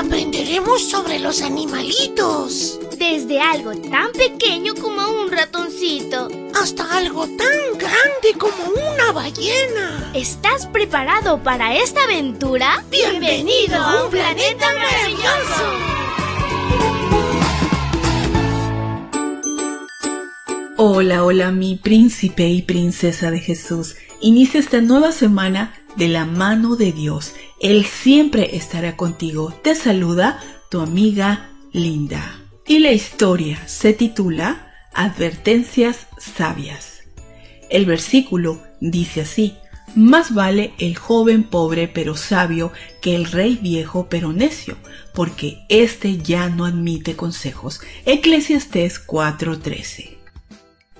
Aprenderemos sobre los animalitos. Desde algo tan pequeño como un ratoncito, hasta algo tan grande como una ballena. ¿Estás preparado para esta aventura? ¡Bienvenido a Un Planeta Maravilloso! Hola, hola, mi príncipe y princesa de Jesús. Inicia esta nueva semana de la mano de Dios. Él siempre estará contigo. Te saluda tu amiga Linda. Y la historia se titula Advertencias Sabias. El versículo dice así: más vale el joven pobre pero sabio que el rey viejo pero necio, porque éste ya no admite consejos. Eclesiastés 4:13.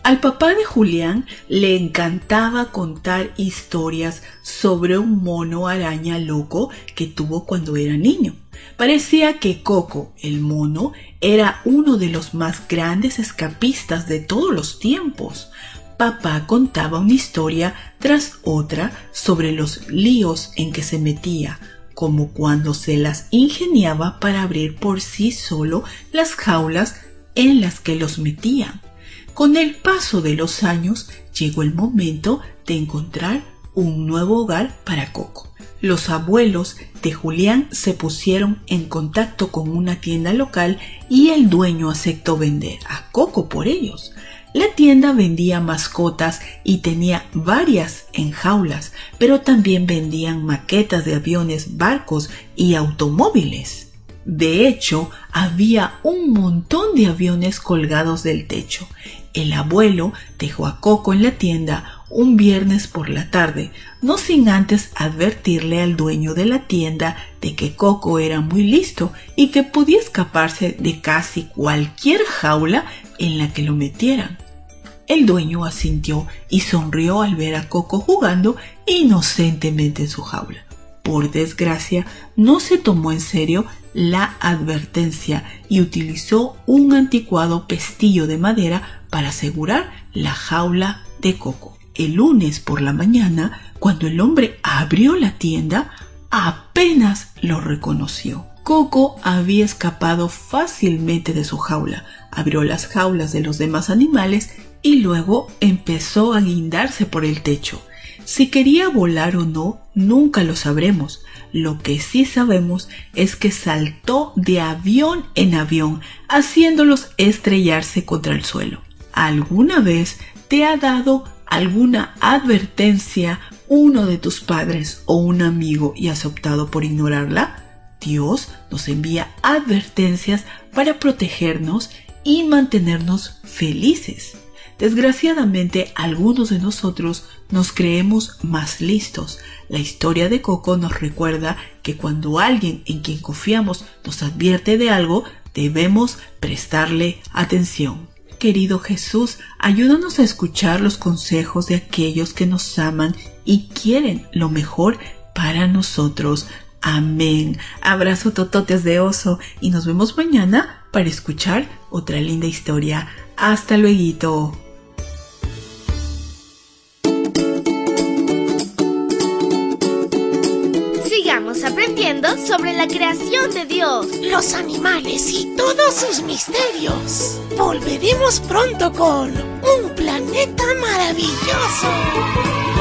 Al papá de Julián le encantaba contar historias sobre un mono araña loco que tuvo cuando era niño. Parecía que Coco, el mono, era uno de los más grandes escapistas de todos los tiempos. Papá contaba una historia tras otra sobre los líos en que se metía, como cuando se las ingeniaba para abrir por sí solo las jaulas en las que los metían. Con el paso de los años llegó el momento de encontrar un nuevo hogar para Coco. Los abuelos de Julián se pusieron en contacto con una tienda local y el dueño aceptó vender a Coco por ellos. La tienda vendía mascotas y tenía varias en jaulas, pero también vendían maquetas de aviones, barcos y automóviles. De hecho, había un montón de aviones colgados del techo. El abuelo dejó a Coco en la tienda un viernes por la tarde, no sin antes advertirle al dueño de la tienda de que Coco era muy listo y que podía escaparse de casi cualquier jaula en la que lo metieran. El dueño asintió y sonrió al ver a Coco jugando inocentemente en su jaula. Por desgracia, no se tomó en serio la advertencia y utilizó un anticuado pestillo de madera para asegurar la jaula de Coco. El lunes por la mañana, cuando el hombre abrió la tienda, apenas lo reconoció. Coco había escapado fácilmente de su jaula, abrió las jaulas de los demás animales y luego empezó a guindarse por el techo. Si quería volar o no, nunca lo sabremos. Lo que sí sabemos es que saltó de avión en avión, haciéndolos estrellarse contra el suelo. ¿Alguna vez te ha dado alguna advertencia uno de tus padres o un amigo y has optado por ignorarla? Dios nos envía advertencias para protegernos y mantenernos felices. Desgraciadamente, algunos de nosotros nos creemos más listos. La historia de Coco nos recuerda que cuando alguien en quien confiamos nos advierte de algo, debemos prestarle atención. Querido Jesús, ayúdanos a escuchar los consejos de aquellos que nos aman y quieren lo mejor para nosotros. Amén. Abrazo tototes de oso y nos vemos mañana para escuchar otra linda historia. Hasta luego. Sigamos aprendiendo sobre la creación de Dios, los animales y todos sus misterios. Volveremos pronto con Un Planeta Maravilloso.